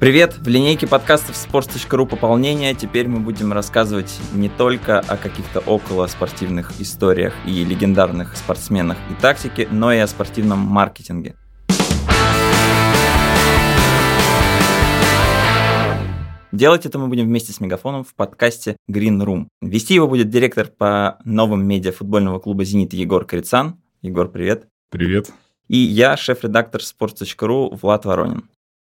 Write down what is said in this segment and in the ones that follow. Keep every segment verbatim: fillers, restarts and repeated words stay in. Привет! В линейке подкастов sports точка ru пополнения теперь мы будем рассказывать не только о каких-то околоспортивных историях и легендарных спортсменах и тактике, но и о спортивном маркетинге. Делать это мы будем вместе с Мегафоном в подкасте Green Room. Вести его будет директор по новым медиа футбольного клуба «Зенит» Егор Крицан. Егор, привет! Привет! И я, шеф-редактор sports точка ru Влад Воронин.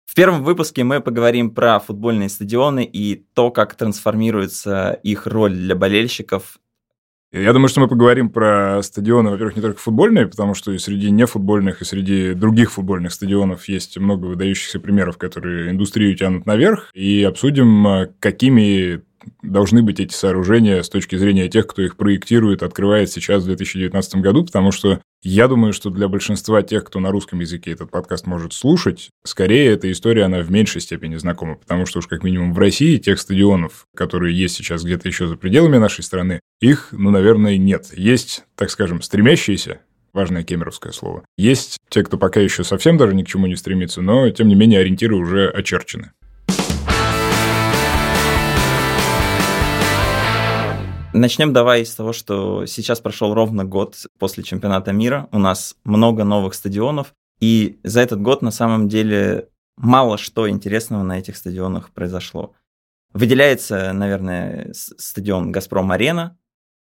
В первом выпуске мы поговорим про футбольные стадионы и то, как трансформируется их роль для болельщиков. Я думаю, что мы поговорим про стадионы, во-первых, не только футбольные, потому что и среди нефутбольных, и среди других футбольных стадионов есть много выдающихся примеров, которые индустрию тянут наверх, и обсудим, какими должны быть эти сооружения с точки зрения тех, кто их проектирует, открывает сейчас в две тысячи девятнадцатом году, потому что я думаю, что для большинства тех, кто на русском языке этот подкаст может слушать, скорее эта история, она в меньшей степени знакома, потому что уж как минимум в России тех стадионов, которые есть сейчас где-то еще за пределами нашей страны, их, ну, наверное, нет. Есть, так скажем, стремящиеся, важное кемеровское слово, есть те, кто пока еще совсем даже ни к чему не стремится, но, тем не менее, ориентиры уже очерчены. Начнем давай с того, что сейчас прошел ровно год после чемпионата мира. У нас много новых стадионов, и за этот год на самом деле мало что интересного на этих стадионах произошло. Выделяется, наверное, стадион «Газпром-арена»,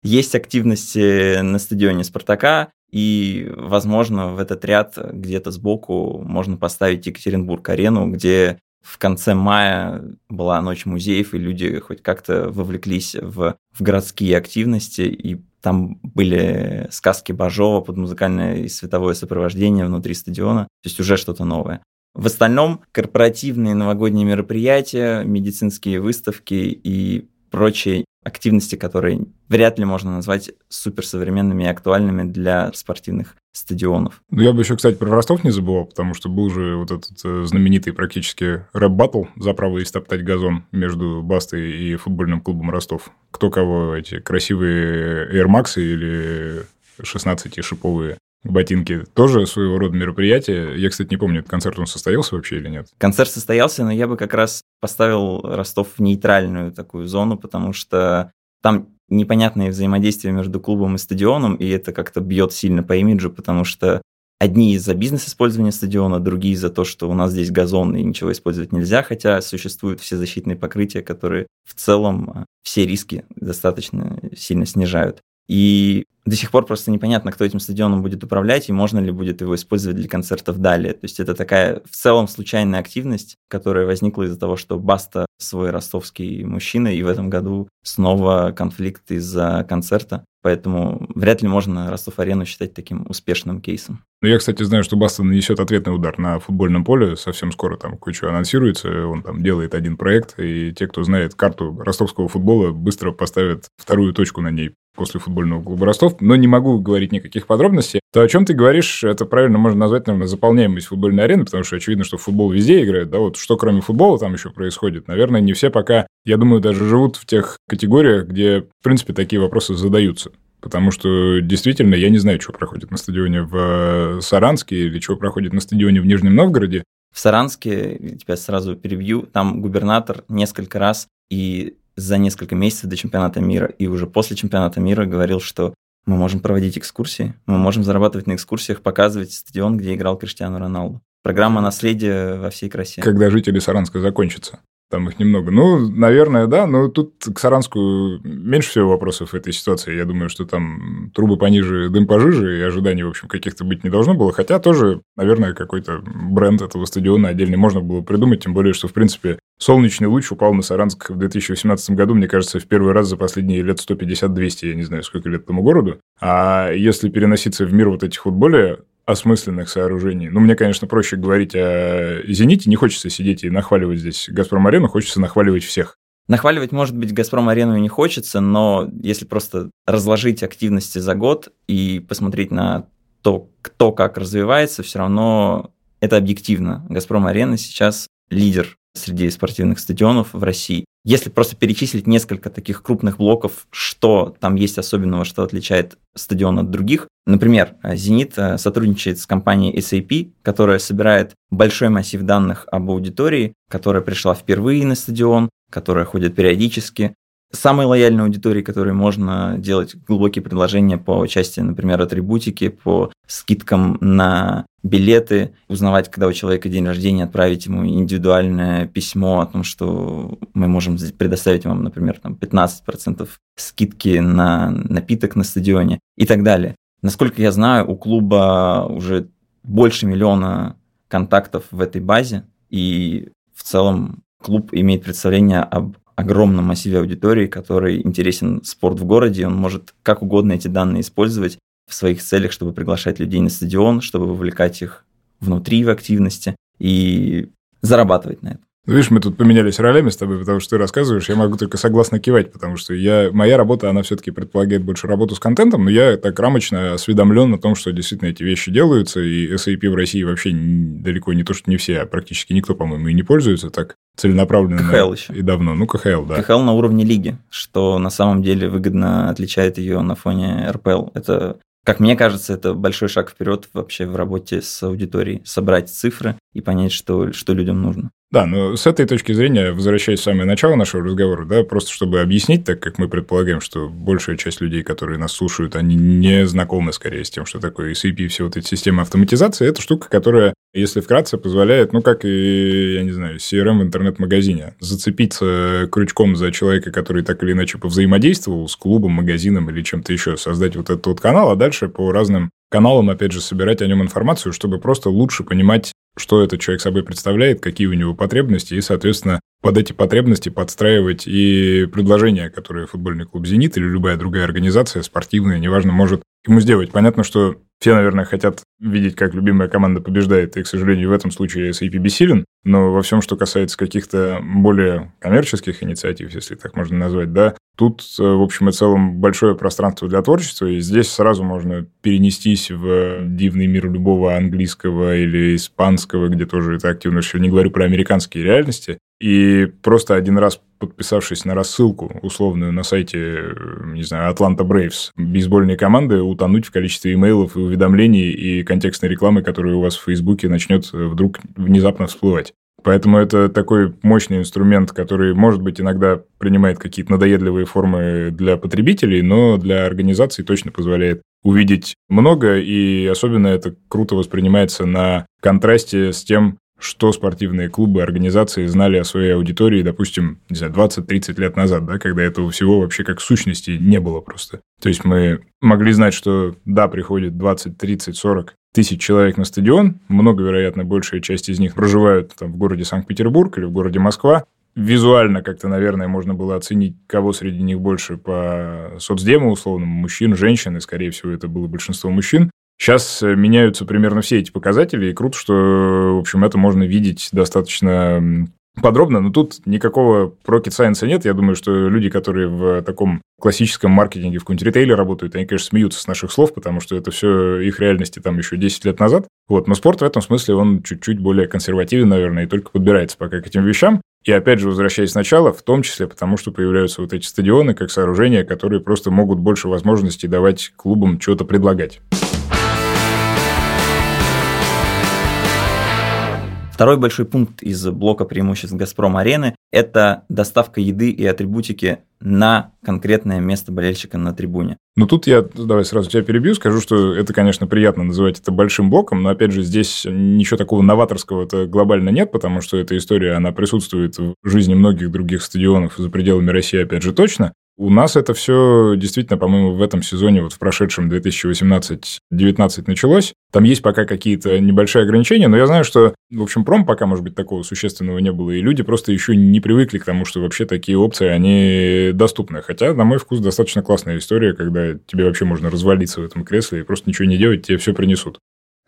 есть активности на стадионе «Спартака», и, возможно, в этот ряд где-то сбоку можно поставить Екатеринбург-арену, где в конце мая была ночь музеев, и люди хоть как-то вовлеклись в, в городские активности, и там были сказки Бажова под музыкальное и световое сопровождение внутри стадиона, то есть уже что-то новое. В остальном корпоративные новогодние мероприятия, медицинские выставки и прочие активности, которые вряд ли можно назвать суперсовременными и актуальными для спортивных стадионов. Ну, я бы еще, кстати, про Ростов не забывал, потому что был же вот этот э, знаменитый практически рэп-баттл за право истоптать газон между Бастой и футбольным клубом Ростов. Кто кого, эти красивые Air Max'ы или шестнадцатишиповые ботинки, тоже своего рода мероприятие. Я, кстати, не помню, концерт он состоялся вообще или нет? Концерт состоялся, но я бы как раз поставил Ростов в нейтральную такую зону, потому что там непонятное взаимодействие между клубом и стадионом, и это как-то бьет сильно по имиджу, потому что одни за бизнес-использование стадиона, другие за то, что у нас здесь газон и ничего использовать нельзя, хотя существуют все защитные покрытия, которые в целом все риски достаточно сильно снижают. И до сих пор просто непонятно, кто этим стадионом будет управлять и можно ли будет его использовать для концертов далее. То есть это такая в целом случайная активность, которая возникла из-за того, что Баста свой ростовский мужчина, и в этом году снова конфликт из-за концерта. Поэтому вряд ли можно Ростов-арену считать таким успешным кейсом. Ну, я, кстати, знаю, что Баста нанесет ответный удар на футбольном поле. Совсем скоро там кое-что анонсируется. Он там делает один проект, и те, кто знает карту ростовского футбола, быстро поставят вторую точку на ней после футбольного клуба Ростов. Но не могу говорить никаких подробностей. То, о чем ты говоришь, это правильно можно назвать, наверное, заполняемость футбольной арены, потому что очевидно, что футбол везде играет. Да, вот что кроме футбола там еще происходит, наверное, не все пока, я думаю, даже живут в тех категориях, где, в принципе, такие вопросы задаются. Потому что, действительно, я не знаю, что проходит на стадионе в Саранске или что проходит на стадионе в Нижнем Новгороде. В Саранске, тебя сразу перебью, там губернатор несколько раз и за несколько месяцев до чемпионата мира, и уже после чемпионата мира говорил, что мы можем проводить экскурсии, мы можем зарабатывать на экскурсиях, показывать стадион, где играл Криштиану Роналду. Программа наследия во всей красе. Когда жители Саранска закончатся. Там их немного. Ну, наверное, да, но тут к Саранску меньше всего вопросов в этой ситуации. Я думаю, что там трубы пониже, дым пожиже, и ожиданий, в общем, каких-то быть не должно было. Хотя тоже, наверное, какой-то бренд этого стадиона отдельный можно было придумать, тем более, что, в принципе, солнечный луч упал на Саранск в две тысячи восемнадцатом году, мне кажется, в первый раз за последние лет сто пятьдесят - двести, я не знаю, сколько лет тому городу. А если переноситься в мир вот этих вот более осмысленных сооружений. Ну, мне, конечно, проще говорить о «Зените». Не хочется сидеть и нахваливать здесь «Газпром-арену», хочется нахваливать всех. Нахваливать, может быть, «Газпром-арену» и не хочется, но если просто разложить активности за год и посмотреть на то, кто как развивается, все равно это объективно. «Газпром-арена» сейчас лидер среди спортивных стадионов в России. Если просто перечислить несколько таких крупных блоков, что там есть особенного, что отличает стадион от других. Например, «Зенит» сотрудничает с компанией эс эй пи, которая собирает большой массив данных об аудитории, которая пришла впервые на стадион, которая ходит периодически. Самой лояльной аудитории, которой можно делать глубокие предложения по части, например, атрибутики, по скидкам на билеты, узнавать, когда у человека день рождения, отправить ему индивидуальное письмо о том, что мы можем предоставить вам, например, там, пятнадцать процентов скидки на напиток на стадионе и так далее. Насколько я знаю, у клуба уже больше миллиона контактов в этой базе, и в целом клуб имеет представление об огромном массиве аудитории, который интересен спорт в городе, и он может как угодно эти данные использовать в своих целях, чтобы приглашать людей на стадион, чтобы вовлекать их внутри в активности и зарабатывать на это. Видишь, мы тут поменялись ролями с тобой, потому что ты рассказываешь, я могу только согласно кивать, потому что я, моя работа, она все-таки предполагает больше работу с контентом, но я так рамочно осведомлен о том, что действительно эти вещи делаются, и эс эй пи в России вообще далеко не то, что не все, а практически никто, по-моему, и не пользуется так целенаправленно. ка ха эл еще. И давно. Ну, ка ха эл, да. ка ха эл на уровне лиги, что на самом деле выгодно отличает ее на фоне эр пэ эл. Это, как мне кажется, это большой шаг вперед вообще в работе с аудиторией, собрать цифры и понять, что, что людям нужно. Да, но с этой точки зрения, возвращаясь в самое начало нашего разговора, да, просто чтобы объяснить, так как мы предполагаем, что большая часть людей, которые нас слушают, они не знакомы, скорее, с тем, что такое эс эй пи, все вот эти системы автоматизации, это штука, которая, если вкратце, позволяет, ну, как и, я не знаю, си эр эм в интернет-магазине, зацепиться крючком за человека, который так или иначе повзаимодействовал с клубом, магазином или чем-то еще, создать вот этот вот канал, а дальше по разным каналам, опять же, собирать о нем информацию, чтобы просто лучше понимать, что этот человек собой представляет, какие у него потребности, и, соответственно, под эти потребности подстраивать и предложения, которые футбольный клуб «Зенит» или любая другая организация, спортивная, неважно, может ему сделать. Понятно, что все, наверное, хотят видеть, как любимая команда побеждает, и, к сожалению, в этом случае эс эй пи бессилен, но во всем, что касается каких-то более коммерческих инициатив, если так можно назвать, да, тут, в общем и целом, большое пространство для творчества, и здесь сразу можно перенестись в дивный мир любого английского или испанского, где тоже это активно, еще не говорю про американские реальности, и просто один раз подписавшись на рассылку условную на сайте, не знаю, Атланта Брейвс, бейсбольные команды, утонуть в количестве имейлов и уведомлений и контекстной рекламы, которая у вас в Фейсбуке начнет вдруг внезапно всплывать. Поэтому это такой мощный инструмент, который, может быть, иногда принимает какие-то надоедливые формы для потребителей, но для организаций точно позволяет увидеть много, и особенно это круто воспринимается на контрасте с тем, что спортивные клубы, организации знали о своей аудитории, допустим, не знаю, двадцать-тридцать лет назад, да, когда этого всего вообще как сущности не было просто. То есть мы могли знать, что да, приходит двадцать, тридцать, сорок тысяч человек на стадион, много, вероятно, большая часть из них проживают там, в городе Санкт-Петербург или в городе Москва. Визуально как-то, наверное, можно было оценить, кого среди них больше по соцдему условному, мужчин, женщин, и, скорее всего, это было большинство мужчин. Сейчас меняются примерно все эти показатели, и круто, что, в общем, это можно видеть достаточно подробно, но тут никакого rocket science нет. Я думаю, что люди, которые в таком классическом маркетинге в каком-нибудь ритейле работают, они, конечно, смеются с наших слов, потому что это все их реальности там еще десять лет назад. Вот. Но спорт в этом смысле, он чуть-чуть более консервативен, наверное, и только подбирается пока к этим вещам. И опять же, возвращаясь сначала, в том числе потому, что появляются вот эти стадионы как сооружения, которые просто могут больше возможностей давать клубам что-то предлагать. Второй большой пункт из блока преимуществ «Газпром-арены» – это доставка еды и атрибутики на конкретное место болельщика на трибуне. Ну, тут я, давай сразу тебя перебью, скажу, что это, конечно, приятно называть это большим блоком, но, опять же, здесь ничего такого новаторского-то глобально нет, потому что эта история, она присутствует в жизни многих других стадионов за пределами России, опять же, точно. У нас это все действительно, по-моему, в этом сезоне, вот в прошедшем две тысячи восемнадцатом-девятнадцатом началось. Там есть пока какие-то небольшие ограничения, но я знаю, что, в общем, пром пока, может быть, такого существенного не было, и люди просто еще не привыкли к тому, что вообще такие опции, они доступны. Хотя, на мой вкус, достаточно классная история, когда тебе вообще можно развалиться в этом кресле и просто ничего не делать, тебе все принесут.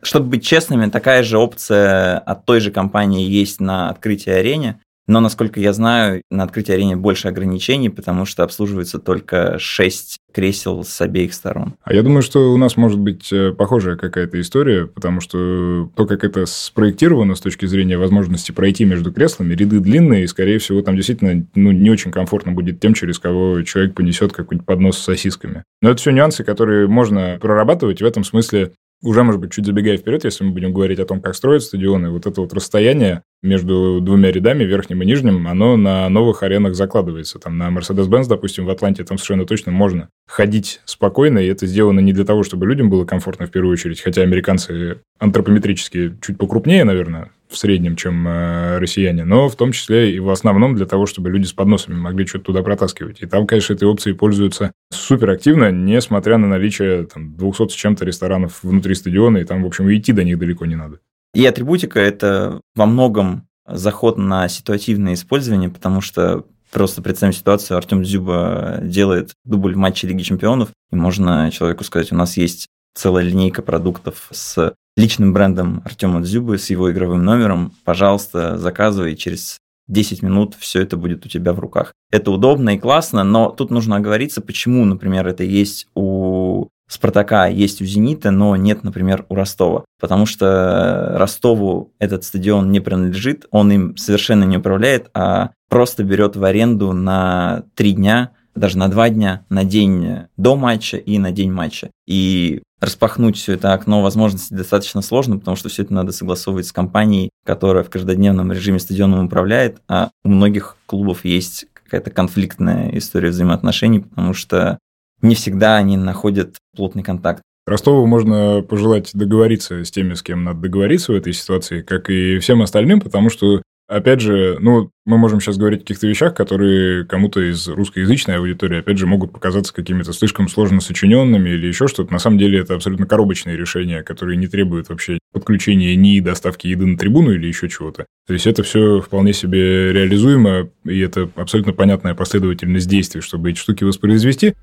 Чтобы быть честными, такая же опция от той же компании есть на открытии арене. Но, насколько я знаю, на открытии арены больше ограничений, потому что обслуживается только шесть кресел с обеих сторон. А я думаю, что у нас может быть похожая какая-то история, потому что то, как это спроектировано с точки зрения возможности пройти между креслами, ряды длинные, и, скорее всего, там действительно ну, не очень комфортно будет тем, через кого человек понесет какой-нибудь поднос с сосисками. Но это все нюансы, которые можно прорабатывать в этом смысле. Уже, может быть, чуть забегая вперед, если мы будем говорить о том, как строят стадионы, вот это вот расстояние между двумя рядами, верхним и нижним, оно на новых аренах закладывается. Там на Mercedes-Benz, допустим, в Атланте, там совершенно точно можно ходить спокойно, и это сделано не для того, чтобы людям было комфортно в первую очередь, хотя американцы антропометрически чуть покрупнее, наверное, в среднем, чем э, россияне, но в том числе и в основном для того, чтобы люди с подносами могли что-то туда протаскивать. И там, конечно, этой опцией пользуются суперактивно, несмотря на наличие там, двухсот с чем-то ресторанов внутри стадиона, и там, в общем, и идти до них далеко не надо. И атрибутика – это во многом заход на ситуативное использование, потому что просто представим ситуацию, Артём Дзюба делает дубль в матче Лиги Чемпионов, и можно человеку сказать, у нас есть целая линейка продуктов с личным брендом Артёма Дзюбы, с его игровым номером, пожалуйста, заказывай, через десять минут все это будет у тебя в руках. Это удобно и классно, но тут нужно оговориться, почему, например, это есть у Спартака, есть у Зенита, но нет, например, у Ростова. Потому что Ростову этот стадион не принадлежит, он им совершенно не управляет, а просто берет в аренду на три дня, даже на два дня, на день до матча и на день матча. И распахнуть все это окно возможностей достаточно сложно, потому что все это надо согласовывать с компанией, которая в каждодневном режиме стадионом управляет, а у многих клубов есть какая-то конфликтная история взаимоотношений, потому что не всегда они находят плотный контакт. Ростову можно пожелать договориться с теми, с кем надо договориться в этой ситуации, как и всем остальным, потому что опять же, ну, мы можем сейчас говорить о каких-то вещах, которые кому-то из русскоязычной аудитории, опять же, могут показаться какими-то слишком сложно сочиненными или еще что-то. На самом деле, это абсолютно коробочные решения, которые не требуют вообще подключения ни доставки еды на трибуну или еще чего-то. То есть, это все вполне себе реализуемо, и это абсолютно понятная последовательность действий, чтобы эти штуки воспроизвести.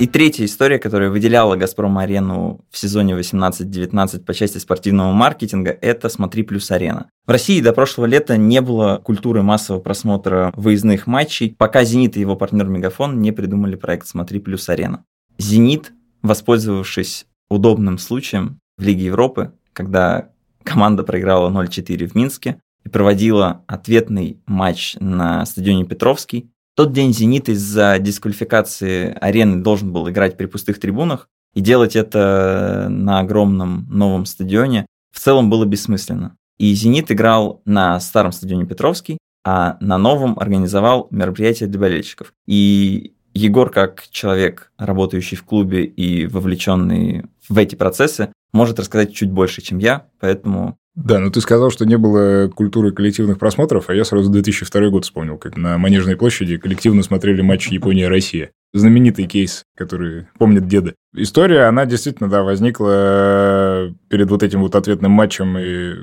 И третья история, которая выделяла «Газпром-арену» в сезоне восемнадцать девятнадцать по части спортивного маркетинга, это «Смотри плюс арена». В России до прошлого лета не было культуры массового просмотра выездных матчей, пока «Зенит» и его партнер «Мегафон» не придумали проект «Смотри плюс арена». «Зенит», воспользовавшись удобным случаем в Лиге Европы, когда команда проиграла ноль четыре в Минске и проводила ответный матч на стадионе «Петровский», тот день «Зенит» из-за дисквалификации арены должен был играть при пустых трибунах, и делать это на огромном новом стадионе в целом было бессмысленно. И «Зенит» играл на старом стадионе Петровский, а на новом организовал мероприятие для болельщиков. И Егор, как человек, работающий в клубе и вовлеченный в эти процессы, может рассказать чуть больше, чем я, поэтому... Да, но ты сказал, что не было культуры коллективных просмотров, а я сразу две тысячи второй год вспомнил, как на Манежной площади коллективно смотрели матч Япония-Россия. Знаменитый кейс, который помнит деды. История, она действительно, да, возникла перед вот этим вот ответным матчем и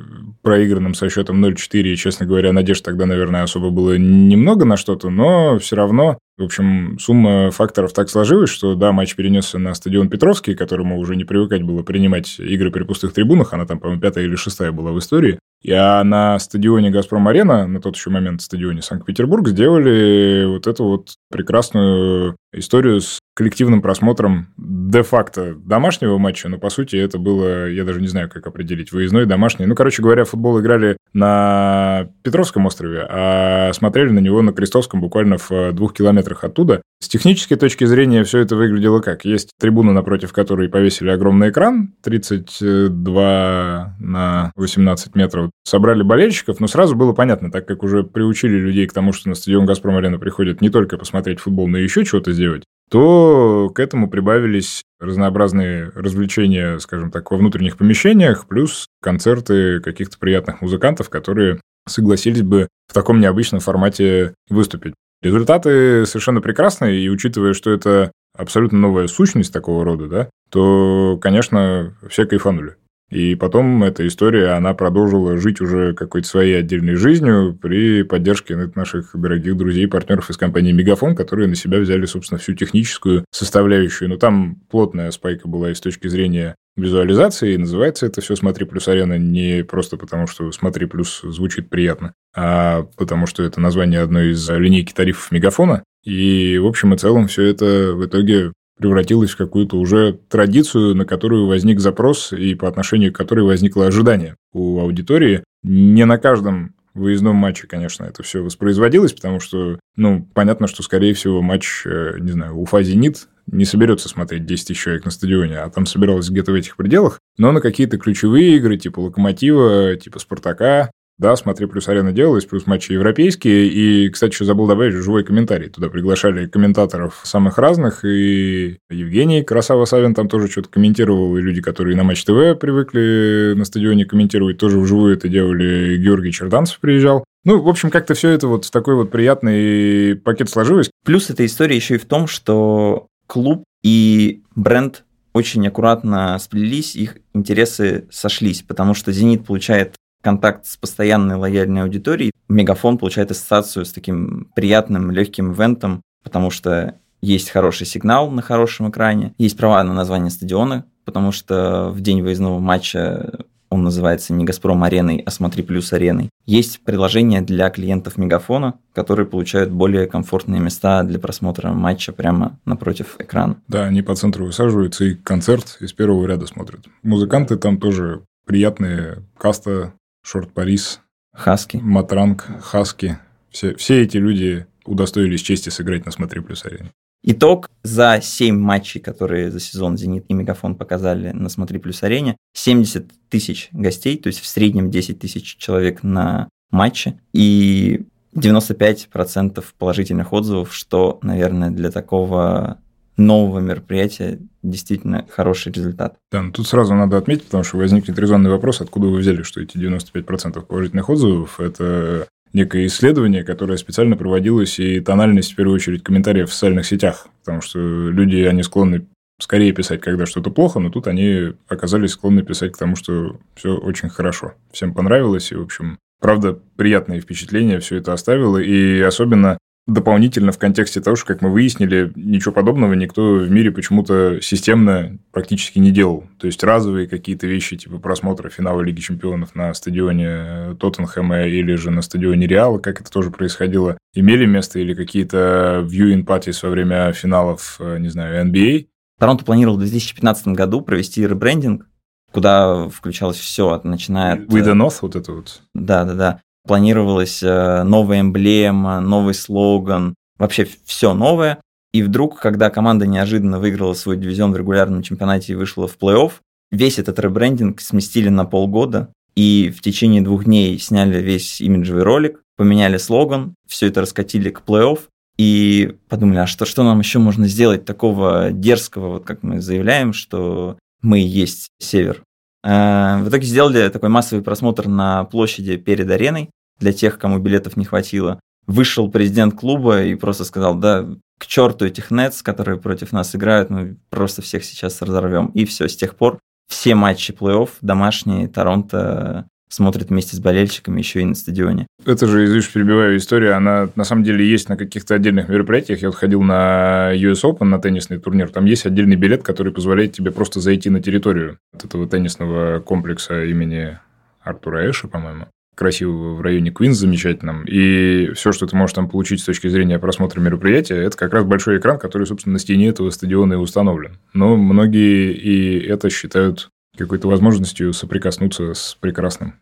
проигранным со счетом ноль четыре, и, честно говоря, надежд тогда, наверное, особо было немного на что-то, но все равно, в общем, сумма факторов так сложилась, что, да, матч перенесся на стадион Петровский, которому уже не привыкать было принимать игры при пустых трибунах, она там, по-моему, пятая или шестая была в истории, а на стадионе «Газпром-арена», на тот еще момент стадионе Санкт-Петербург, сделали вот эту вот прекрасную историю с коллективным просмотром де-факто домашнего матча, но, по сути, это было, я даже не знаю, как определить, выездной, домашний. Ну, короче говоря, футбол играли на Петровском острове, а смотрели на него на Крестовском буквально в двух километрах оттуда. С технической точки зрения все это выглядело как? Есть трибуна, напротив которой повесили огромный экран, тридцать два на восемнадцать метров. Собрали болельщиков, но сразу было понятно, так как уже приучили людей к тому, что на стадион «Газпром-арена» приходят не только посмотреть футбол, но и еще чего-то сделать, то к этому прибавились разнообразные развлечения, скажем так, во внутренних помещениях, плюс концерты каких-то приятных музыкантов, которые согласились бы в таком необычном формате выступить. Результаты совершенно прекрасные, и учитывая, что это абсолютно новая сущность такого рода, да, то, конечно, все кайфанули. И потом эта история, она продолжила жить уже какой-то своей отдельной жизнью при поддержке наших дорогих друзей и партнеров из компании «Мегафон», которые на себя взяли, собственно, всю техническую составляющую. Но там плотная спайка была и с точки зрения визуализации, и называется это все «Смотри плюс арена» не просто потому, что «Смотри плюс» звучит приятно, а потому что это название одной из линейки тарифов Мегафона, и в общем и целом все это в итоге превратилось в какую-то уже традицию, на которую возник запрос и по отношению к которой возникло ожидание у аудитории. Не на каждом выездном матче, конечно, это все воспроизводилось, потому что, ну, понятно, что, скорее всего, матч, не знаю, Уфа-Зенит не соберется смотреть десять тысяч человек на стадионе, а там собиралось где-то в этих пределах, но на какие-то ключевые игры, типа Локомотива, типа Спартака, да, «Смотри плюс арена» делалась, плюс матчи европейские, и, кстати, еще забыл добавить живой комментарий. Туда приглашали комментаторов самых разных, и Евгений Красава Савин там тоже что-то комментировал, и люди, которые на Матч ТВ привыкли на стадионе комментировать, тоже вживую это делали, Георгий Черданцев приезжал. Ну, в общем, как-то все это вот в такой вот приятный пакет сложилось. Плюс эта история еще и в том, что клуб и бренд очень аккуратно сплелись, их интересы сошлись, потому что «Зенит» получает контакт с постоянной лояльной аудиторией, Мегафон получает ассоциацию с таким приятным, легким ивентом, потому что есть хороший сигнал на хорошем экране, есть права на название стадиона, потому что в день выездного матча он называется не «Газпром-ареной», а «Смотри плюс ареной». Есть приложение для клиентов Мегафона, которые получают более комфортные места для просмотра матча прямо напротив экрана. Да, они по центру высаживаются и концерт из первого ряда смотрят. Музыканты там тоже приятные, Каста, Шорт Парис, Хаски, Матранг, Хаски. Все, все эти люди удостоились чести сыграть на «Смотри плюс арене». Итог за семь матчей, которые за сезон «Зенит» и «Мегафон» показали на «Смотри плюс арене», семьдесят тысяч гостей, то есть в среднем десять тысяч человек на матче, и девяносто пять процентов положительных отзывов, что, наверное, для такого нового мероприятия действительно хороший результат. Да, но тут сразу надо отметить, потому что возникнет резонный вопрос, откуда вы взяли, что эти девяносто пять процентов положительных отзывов – это некое исследование, которое специально проводилось, и тональность, в первую очередь, комментариев в социальных сетях, потому что люди, они склонны скорее писать, когда что-то плохо, но тут они оказались склонны писать к тому, что все очень хорошо, всем понравилось, и, в общем, правда, приятные впечатления все это оставило, и особенно дополнительно в контексте того, что, как мы выяснили, ничего подобного никто в мире почему-то системно практически не делал. То есть разовые какие-то вещи, типа просмотра финала Лиги Чемпионов на стадионе Тоттенхэма или же на стадионе Реала, как это тоже происходило, имели место, или какие-то viewing parties во время финалов, не знаю, эн би эй. Торонто планировал в две тысячи пятнадцатом году провести ребрендинг, куда включалось все, начиная от... We the North, вот это вот. Да-да-да. Планировалась новая эмблема, новый слоган, вообще все новое. И вдруг, когда команда неожиданно выиграла свой дивизион в регулярном чемпионате и вышла в плей-офф, весь этот ребрендинг сместили на полгода, и в течение двух дней сняли весь имиджевый ролик, поменяли слоган, все это раскатили к плей-офф, и подумали, а что, что нам еще можно сделать такого дерзкого, вот как мы заявляем, что мы и есть Север. В итоге сделали такой массовый просмотр на площади перед ареной для тех, кому билетов не хватило. Вышел президент клуба и просто сказал, да, к черту этих нетс, которые против нас играют, мы просто всех сейчас разорвем. И все, с тех пор все матчи плей-офф домашние Торонто смотрит вместе с болельщиками еще и на стадионе. Это же, извините, перебиваю, история, она на самом деле есть на каких-то отдельных мероприятиях. Я вот ходил на ю эс оупен, на теннисный турнир, там есть отдельный билет, который позволяет тебе просто зайти на территорию от этого теннисного комплекса имени Артура Эша, по-моему, красивого в районе Квинс, замечательном, и все, что ты можешь там получить с точки зрения просмотра мероприятия, это как раз большой экран, который, собственно, на стене этого стадиона и установлен. Но многие и это считают какой-то возможностью соприкоснуться с прекрасным.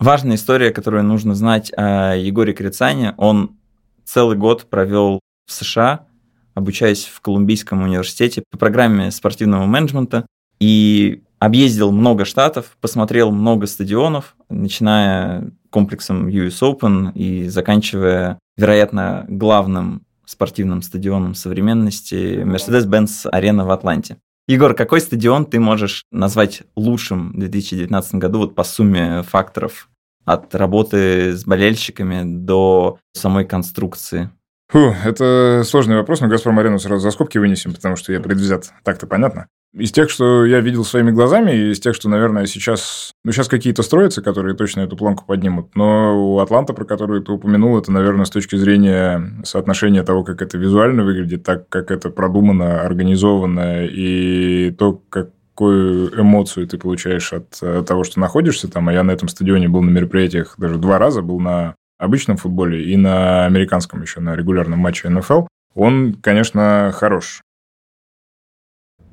Важная история, которую нужно знать о Егоре Крицане. Он целый год провел в США, обучаясь в Колумбийском университете по программе спортивного менеджмента, и объездил много штатов, посмотрел много стадионов, начиная комплексом ю эс оупен и заканчивая, вероятно, главным спортивным стадионом современности мерседес бенц арена в Атланте. Егор, какой стадион ты можешь назвать лучшим в две тысячи девятнадцатом году вот по сумме факторов от работы с болельщиками до самой конструкции? Фу, это сложный вопрос, но «Газпром-арену» сразу за скобки вынесем, потому что я предвзят. Так-то понятно. Из тех, что я видел своими глазами, и из тех, что, наверное, сейчас... Ну, сейчас какие-то строятся, которые точно эту планку поднимут. Но у «Атланта», про которую ты упомянул, это, наверное, с точки зрения соотношения того, как это визуально выглядит, так как это продумано, организовано, и то, какую эмоцию ты получаешь от того, что находишься там. А я на этом стадионе был на мероприятиях даже два раза, был на обычном футболе и на американском еще, на регулярном матче эн эф эл. Он, конечно, хорош.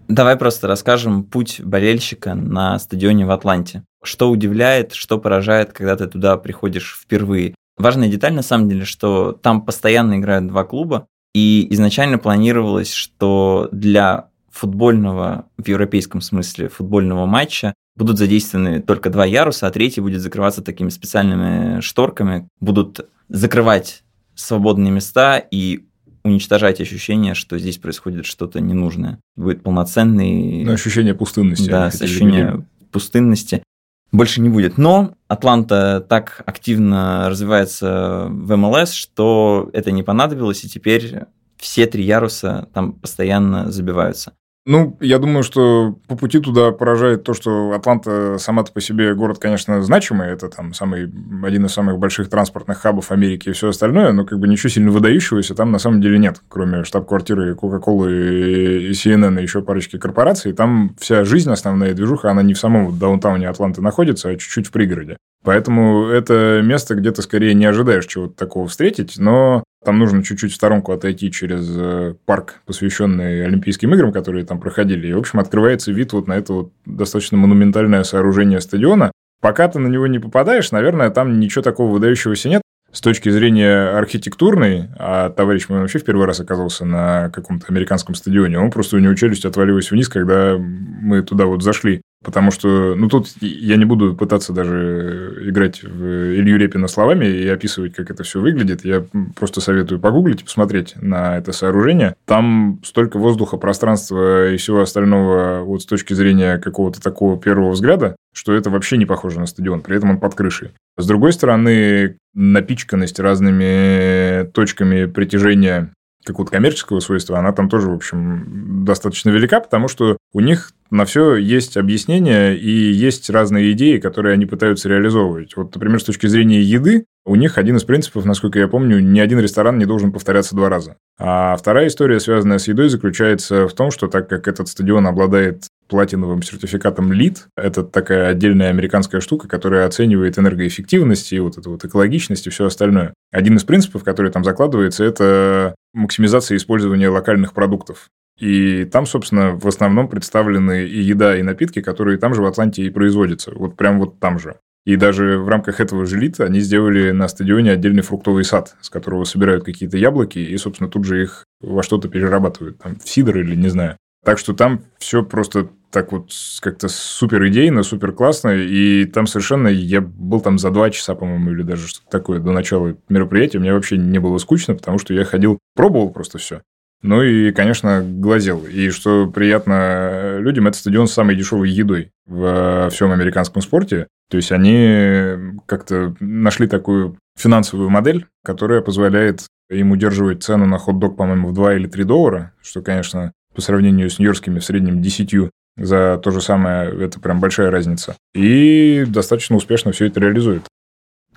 Давай просто расскажем путь болельщика на стадионе в Атланте. Что удивляет, что поражает, когда ты туда приходишь впервые. Важная деталь, на самом деле, что там постоянно играют два клуба, и изначально планировалось, что для футбольного, в европейском смысле, футбольного матча будут задействованы только два яруса, а третий будет закрываться такими специальными шторками, будут закрывать свободные места и уничтожать ощущение, что здесь происходит что-то ненужное. Будет полноценный... Ну, ощущение пустынности. Да, ощущение людей. Пустынности больше не будет. Но Атланта так активно развивается в эм эл эс, что это не понадобилось, и теперь все три яруса там постоянно забиваются. Ну, я думаю, что по пути туда поражает то, что Атланта сама-то по себе город, конечно, значимый, это там самый, один из самых больших транспортных хабов Америки и все остальное, но как бы ничего сильно выдающегося там на самом деле нет, кроме штаб-квартиры Кока-Колы и Си Эн Эн и еще парочки корпораций. Там вся жизнь, основная движуха, она не в самом даунтауне Атланты находится, а чуть-чуть в пригороде. Поэтому это место, где ты скорее не ожидаешь чего-то такого встретить, но там нужно чуть-чуть в сторонку отойти через парк, посвященный Олимпийским играм, которые там проходили. И, в общем, открывается вид вот на это вот достаточно монументальное сооружение стадиона. Пока ты на него не попадаешь, наверное, там ничего такого выдающегося нет. С точки зрения архитектурной, а товарищ мой вообще в первый раз оказался на каком-то американском стадионе, он просто у него челюсть отвалилась вниз, когда мы туда вот зашли. Потому что, ну, тут я не буду пытаться даже играть в Илью Репина словами и описывать, как это все выглядит. Я просто советую погуглить и посмотреть на это сооружение. Там столько воздуха, пространства и всего остального вот с точки зрения какого-то такого первого взгляда, что это вообще не похоже на стадион, при этом он под крышей. С другой стороны, напичканность разными точками притяжения какого-то коммерческого свойства, она там тоже, в общем, достаточно велика, потому что у них на все есть объяснение и есть разные идеи, которые они пытаются реализовывать. Вот, например, с точки зрения еды, у них один из принципов, насколько я помню, ни один ресторан не должен повторяться два раза. А вторая история, связанная с едой, заключается в том, что так как этот стадион обладает платиновым сертификатом лид, это такая отдельная американская штука, которая оценивает энергоэффективность и вот эту вот экологичность и все остальное. Один из принципов, который там закладывается, это максимизация использования локальных продуктов. И там, собственно, в основном представлены и еда, и напитки, которые там же в Атланте и производятся. Вот прям вот там же. И даже в рамках этого же лита они сделали на стадионе отдельный фруктовый сад, с которого собирают какие-то яблоки и, собственно, тут же их во что-то перерабатывают. Там в сидр или не знаю. Так что там все просто так вот как-то супер идейно, супер классно. И там совершенно... Я был там за два часа, по-моему, или даже что-то такое до начала мероприятия. Мне вообще не было скучно, потому что я ходил, пробовал просто все. Ну и, конечно, глазел. И что приятно людям, это стадион с самой дешевой едой во всем американском спорте. То есть они как-то нашли такую финансовую модель, которая позволяет им удерживать цену на хот-дог, по-моему, в два или три доллара, что, конечно, по сравнению с нью-йоркскими в среднем десятью за то же самое, это прям большая разница. И достаточно успешно все это реализует.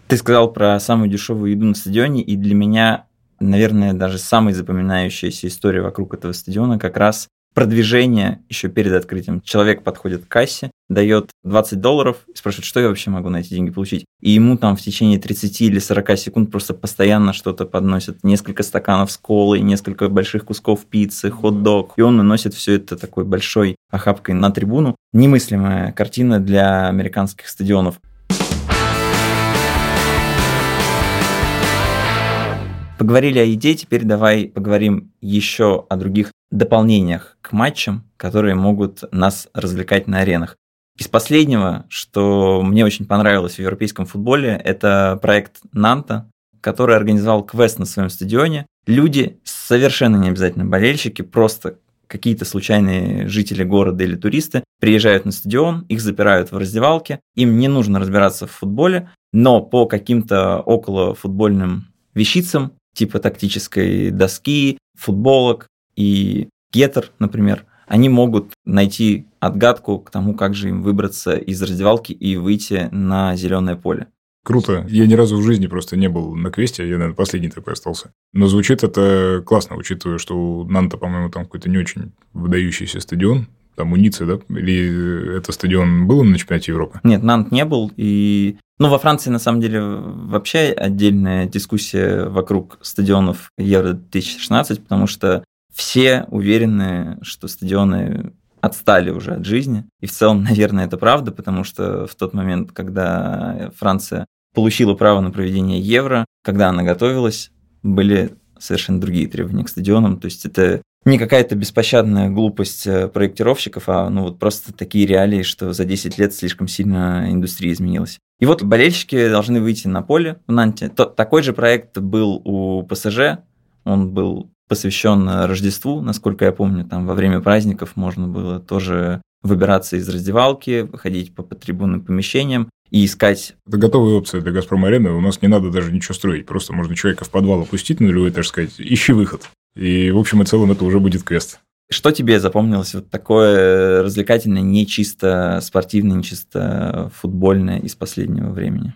Ты сказал про самую дешевую еду на стадионе, и для меня... Наверное, даже самая запоминающаяся история вокруг этого стадиона как раз продвижение еще перед открытием. Человек подходит к кассе, дает двадцать долларов и спрашивает, что я вообще могу на эти деньги получить. И ему там в течение тридцати или сорока секунд просто постоянно что-то подносят. Несколько стаканов с колой, несколько больших кусков пиццы, хот-дог. И он наносит все это такой большой охапкой на трибуну. Немыслимая картина для американских стадионов. Поговорили о еде, теперь давай поговорим еще о других дополнениях к матчам, которые могут нас развлекать на аренах. Из последнего, что мне очень понравилось в европейском футболе, это проект Нанта, который организовал квест на своем стадионе. Люди, совершенно не обязательно болельщики, просто какие-то случайные жители города или туристы приезжают на стадион, их запирают в раздевалке, им не нужно разбираться в футболе, но по каким-то околофутбольным вещицам, типа тактической доски, футболок и гетер, например, они могут найти отгадку к тому, как же им выбраться из раздевалки и выйти на зеленое поле. Круто. Я ни разу в жизни просто не был на квесте, я, наверное, последний такой остался. Но звучит это классно, учитывая, что у Нанта, по-моему, там какой-то не очень выдающийся стадион. Там у Ниццы, да? Или это стадион был на чемпионате Европы? Нет, Нант не был. И... Ну, во Франции, на самом деле, вообще отдельная дискуссия вокруг стадионов Евро две тысячи шестнадцать, потому что все уверены, что стадионы отстали уже от жизни. И в целом, наверное, это правда, потому что в тот момент, когда Франция получила право на проведение Евро, когда она готовилась, были совершенно другие требования к стадионам. То есть это не какая-то беспощадная глупость проектировщиков, а ну вот просто такие реалии, что за десять лет слишком сильно индустрия изменилась. И вот болельщики должны выйти на поле в Нанте. Т- такой же проект был у ПСЖ, он был посвящен Рождеству, насколько я помню, там во время праздников можно было тоже выбираться из раздевалки, ходить по, по трибунным помещениям и искать... Это готовые опции для «Газпром-арены», у нас не надо даже ничего строить, просто можно человека в подвал опустить на нулевой этаж, сказать, ищи выход. И, в общем и целом, это уже будет квест. Что тебе запомнилось вот такое развлекательное, не чисто спортивное, не чисто футбольное из последнего времени?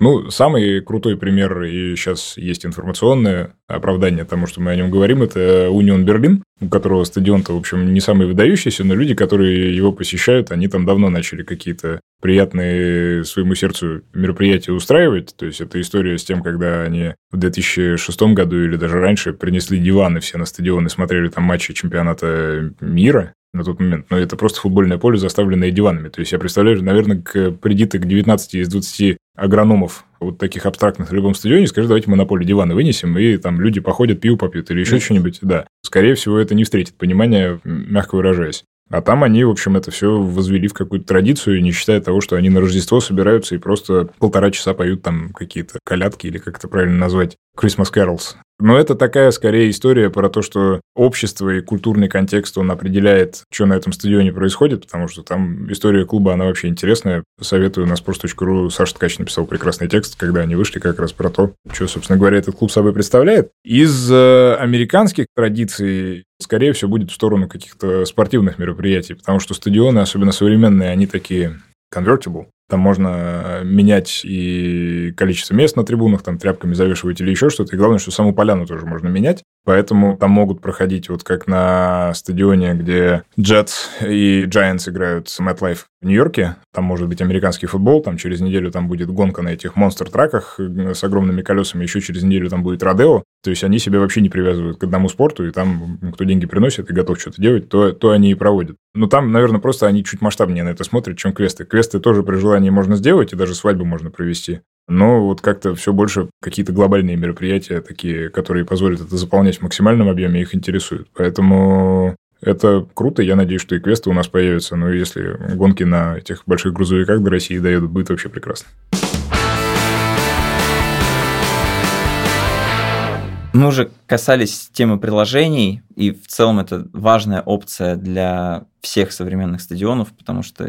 Ну, самый крутой пример, и сейчас есть информационное оправдание тому, что мы о нем говорим, это Union Berlin, у которого стадион-то, в общем, не самый выдающийся, но люди, которые его посещают, они там давно начали какие-то приятные своему сердцу мероприятия устраивать. То есть, это история с тем, когда они в две тысячи шестом году или даже раньше принесли диваны все на стадион и смотрели там матчи чемпионата мира на тот момент, но это просто футбольное поле, заставленное диванами. То есть, я представляю, наверное, к, приди ты к девятнадцати из двадцати агрономов вот таких абстрактных в любом стадионе, скажи, давайте мы на поле диваны вынесем, и там люди походят, пиво попьют или еще да. что-нибудь. Да, скорее всего, это не встретит понимания, мягко выражаясь. А там они, в общем, это все возвели в какую-то традицию, не считая того, что они на Рождество собираются и просто полтора часа поют там какие-то колядки, или как это правильно назвать, Christmas carols. Но это такая, скорее, история про то, что общество и культурный контекст, он определяет, что на этом стадионе происходит, потому что там история клуба, она вообще интересная. Советую, на спорт точка ру Саша Ткач написал прекрасный текст, когда они вышли как раз про то, что, собственно говоря, этот клуб собой представляет. Из американских традиций, скорее всего, будет в сторону каких-то спортивных мероприятий, потому что стадионы, особенно современные, они такие convertible. Там можно менять и количество мест на трибунах, там тряпками завешивать или еще что-то. И главное, что саму поляну тоже можно менять. Поэтому там могут проходить, вот как на стадионе, где Jets и Giants играют в MetLife в Нью-Йорке. Там может быть американский футбол, там через неделю там будет гонка на этих монстр-траках с огромными колесами, еще через неделю там будет родео. То есть, они себя вообще не привязывают к одному спорту, и там, кто деньги приносит и готов что-то делать, то, то они и проводят. Но там, наверное, просто они чуть масштабнее на это смотрят, чем квесты. Квесты тоже при желании можно сделать, и даже свадьбу можно провести. Но вот как-то все больше какие-то глобальные мероприятия, такие, которые позволят это заполнять в максимальном объеме, их интересуют. Поэтому это круто. Я надеюсь, что и квесты у нас появятся. Но если гонки на этих больших грузовиках до России доедут, будет вообще прекрасно. Мы уже касались темы приложений, и в целом это важная опция для всех современных стадионов, потому что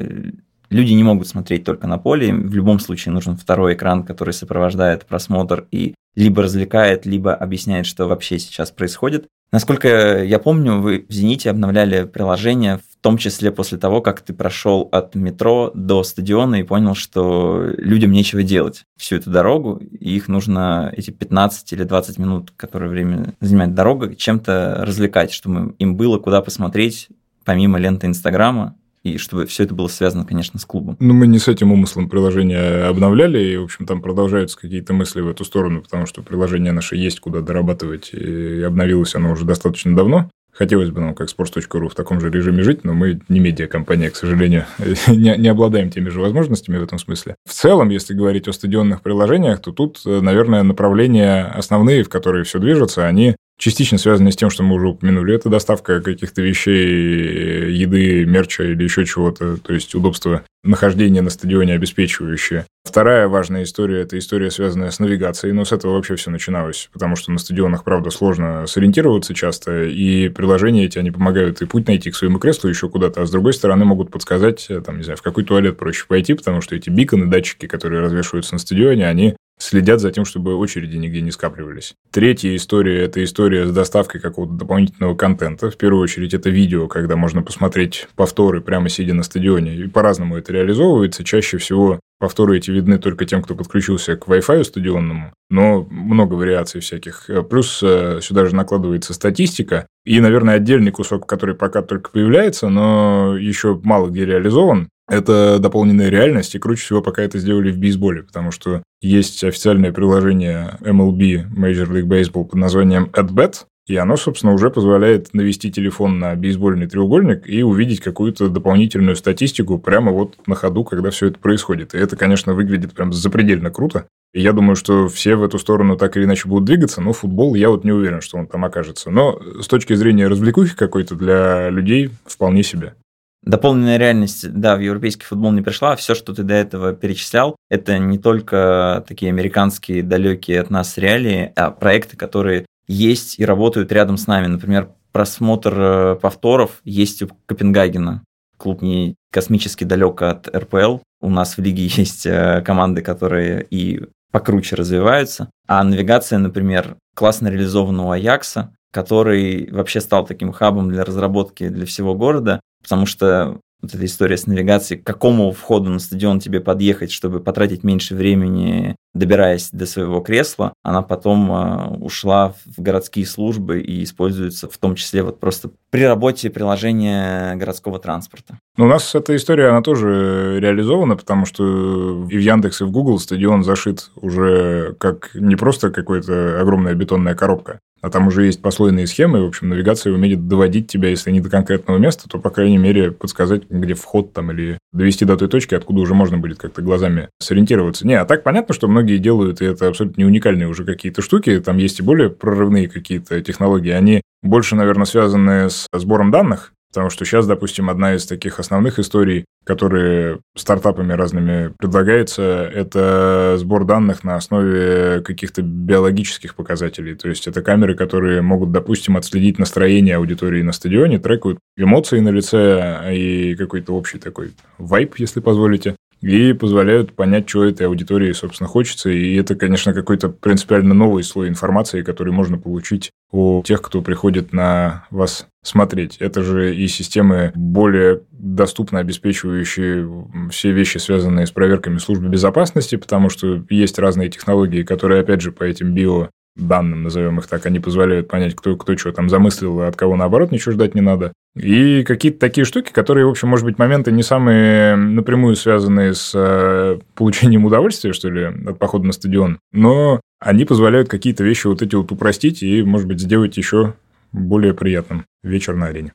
люди не могут смотреть только на поле, им в любом случае нужен второй экран, который сопровождает просмотр и либо развлекает, либо объясняет, что вообще сейчас происходит. Насколько я помню, вы в «Зените» обновляли приложение, в том числе после того, как ты прошел от метро до стадиона и понял, что людям нечего делать всю эту дорогу, и их нужно эти пятнадцать или двадцать минут, которое время занимает дорога, чем-то развлекать, чтобы им было куда посмотреть, помимо ленты Инстаграма, и чтобы все это было связано, конечно, с клубом. Ну, мы не с этим умыслом приложение обновляли, и, в общем, там продолжаются какие-то мысли в эту сторону, потому что приложение наше есть куда дорабатывать, и обновилось оно уже достаточно давно. Хотелось бы нам, как спорт точка ру, в таком же режиме жить, но мы не медиакомпания, к сожалению, не, не обладаем теми же возможностями в этом смысле. В целом, если говорить о стадионных приложениях, то тут, наверное, направления основные, в которые все движется, они частично связаны с тем, что мы уже упомянули. Это доставка каких-то вещей, еды, мерча или еще чего-то, то есть удобство нахождения на стадионе обеспечивающее. Вторая важная история – это история, связанная с навигацией, но с этого вообще все начиналось, потому что на стадионах, правда, сложно сориентироваться часто, и приложения эти, они помогают и путь найти к своему креслу еще куда-то, а с другой стороны могут подсказать, там, не знаю, в какой туалет проще пойти, потому что эти биконы, датчики, которые развешиваются на стадионе, они следят за тем, чтобы очереди нигде не скапливались. Третья история – это история с доставкой какого-то дополнительного контента. В первую очередь, это видео, когда можно посмотреть повторы, прямо сидя на стадионе. И по-разному это реализовывается. Чаще всего повторы эти видны только тем, кто подключился к Wi-Fi стадионному, но много вариаций всяких. Плюс сюда же накладывается статистика. И, наверное, отдельный кусок, который пока только появляется, но еще мало где реализован, это дополненная реальность, и круче всего пока это сделали в бейсболе, потому что есть официальное приложение эм эл би Major League Baseball под названием AtBat, и оно, собственно, уже позволяет навести телефон на бейсбольный треугольник и увидеть какую-то дополнительную статистику прямо вот на ходу, когда все это происходит. И это, конечно, выглядит прям запредельно круто. И я думаю, что все в эту сторону так или иначе будут двигаться, но футбол, я вот не уверен, что он там окажется. Но с точки зрения развлекухи какой-то для людей вполне себе. Дополненная реальность, да, в европейский футбол не пришла. Все, что ты до этого перечислял, это не только такие американские, далекие от нас реалии, а проекты, которые есть и работают рядом с нами. Например, просмотр повторов есть у Копенгагена. Клуб не космически далек от эр пэ эл. У нас в лиге есть команды, которые и покруче развиваются. А навигация, например, классно реализована у Аякса, который вообще стал таким хабом для разработки для всего города. Потому что вот эта история с навигацией, к какому входу на стадион тебе подъехать, чтобы потратить меньше времени, добираясь до своего кресла, она потом ушла в городские службы и используется в том числе вот просто при работе приложения городского транспорта. Ну, у нас эта история, она тоже реализована, потому что и в Яндекс, и в Google стадион зашит уже как не просто какая-то огромная бетонная коробка, а там уже есть послойные схемы, и, в общем, навигация умеет доводить тебя, если не до конкретного места, то, по крайней мере, подсказать, где вход там, или довести до той точки, откуда уже можно будет как-то глазами сориентироваться. Не, а так понятно, что многие делают, и это абсолютно не уникальные уже какие-то штуки, там есть и более прорывные какие-то технологии, они больше, наверное, связаны с сбором данных, потому что сейчас, допустим, одна из таких основных историй, которые стартапами разными предлагается, это сбор данных на основе каких-то биологических показателей. То есть, это камеры, которые могут, допустим, отследить настроение аудитории на стадионе, трекают эмоции на лице и какой-то общий такой вайб, если позволите, и позволяют понять, чего этой аудитории, собственно, хочется. И это, конечно, какой-то принципиально новый слой информации, который можно получить у тех, кто приходит на вас смотреть. Это же и системы, более доступно обеспечивающие все вещи, связанные с проверками службы безопасности, потому что есть разные технологии, которые, опять же, по этим биоданным, назовем их так, они позволяют понять, кто, кто чего там замыслил, а от кого, наоборот, ничего ждать не надо. И какие-то такие штуки, которые, в общем, может быть, моменты не самые напрямую связанные с получением удовольствия, что ли, от похода на стадион, но они позволяют какие-то вещи вот эти вот упростить и, может быть, сделать еще более приятным вечер на арене.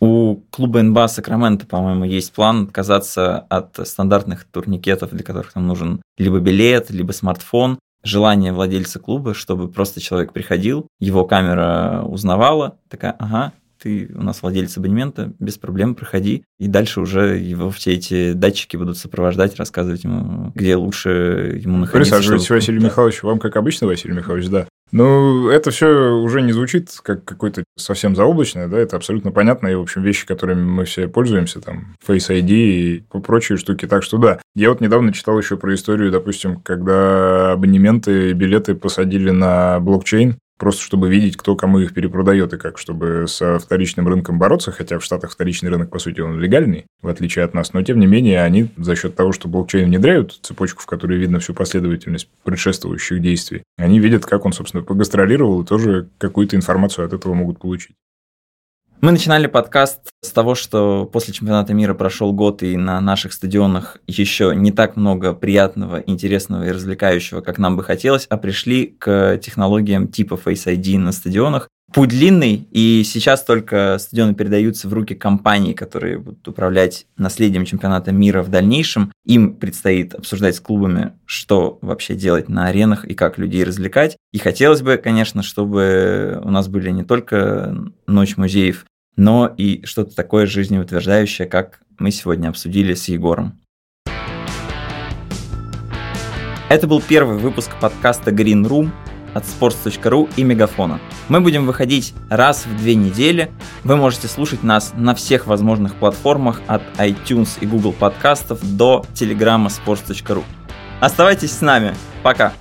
У клуба эн бэ а Сакраменто, по-моему, есть план отказаться от стандартных турникетов, для которых нам нужен либо билет, либо смартфон. Желание владельца клуба, чтобы просто человек приходил, его камера узнавала, такая, ага, ты у нас владелец абонемента, без проблем, проходи. И дальше уже его все эти датчики будут сопровождать, рассказывать ему, где лучше ему находиться. Присаживайтесь, чтобы... Василий Михайлович. Вам, как обычно, Василий Михайлович, да. Ну, это все уже не звучит как какое-то совсем заоблачное, да, это абсолютно понятно, и, в общем, вещи, которыми мы все пользуемся, там, Face ай ди и прочие штуки, так что да. Я вот недавно читал еще про историю, допустим, когда абонементы и билеты посадили на блокчейн, просто чтобы видеть, кто кому их перепродает и как, чтобы со вторичным рынком бороться, хотя в Штатах вторичный рынок, по сути, он легальный, в отличие от нас, но, тем не менее, они за счет того, что блокчейн внедряют, цепочку, в которой видно всю последовательность предшествующих действий, они видят, как он, собственно, погастролировал, и тоже какую-то информацию от этого могут получить. Мы начинали подкаст с того, что после чемпионата мира прошел год, и на наших стадионах еще не так много приятного, интересного и развлекающего, как нам бы хотелось, а пришли к технологиям типа Face ай ди на стадионах. Путь длинный, и сейчас только стадионы передаются в руки компаний, которые будут управлять наследием чемпионата мира в дальнейшем. Им предстоит обсуждать с клубами, что вообще делать на аренах и как людей развлекать. И хотелось бы, конечно, чтобы у нас были не только ночь музеев, но и что-то такое жизнеутверждающее, как мы сегодня обсудили с Егором. Это был первый выпуск подкаста Green Room от sports точка ру и Мегафона. Мы будем выходить раз в две недели. Вы можете слушать нас на всех возможных платформах от iTunes и Google подкастов до телеграма sports точка ру. Оставайтесь с нами. Пока!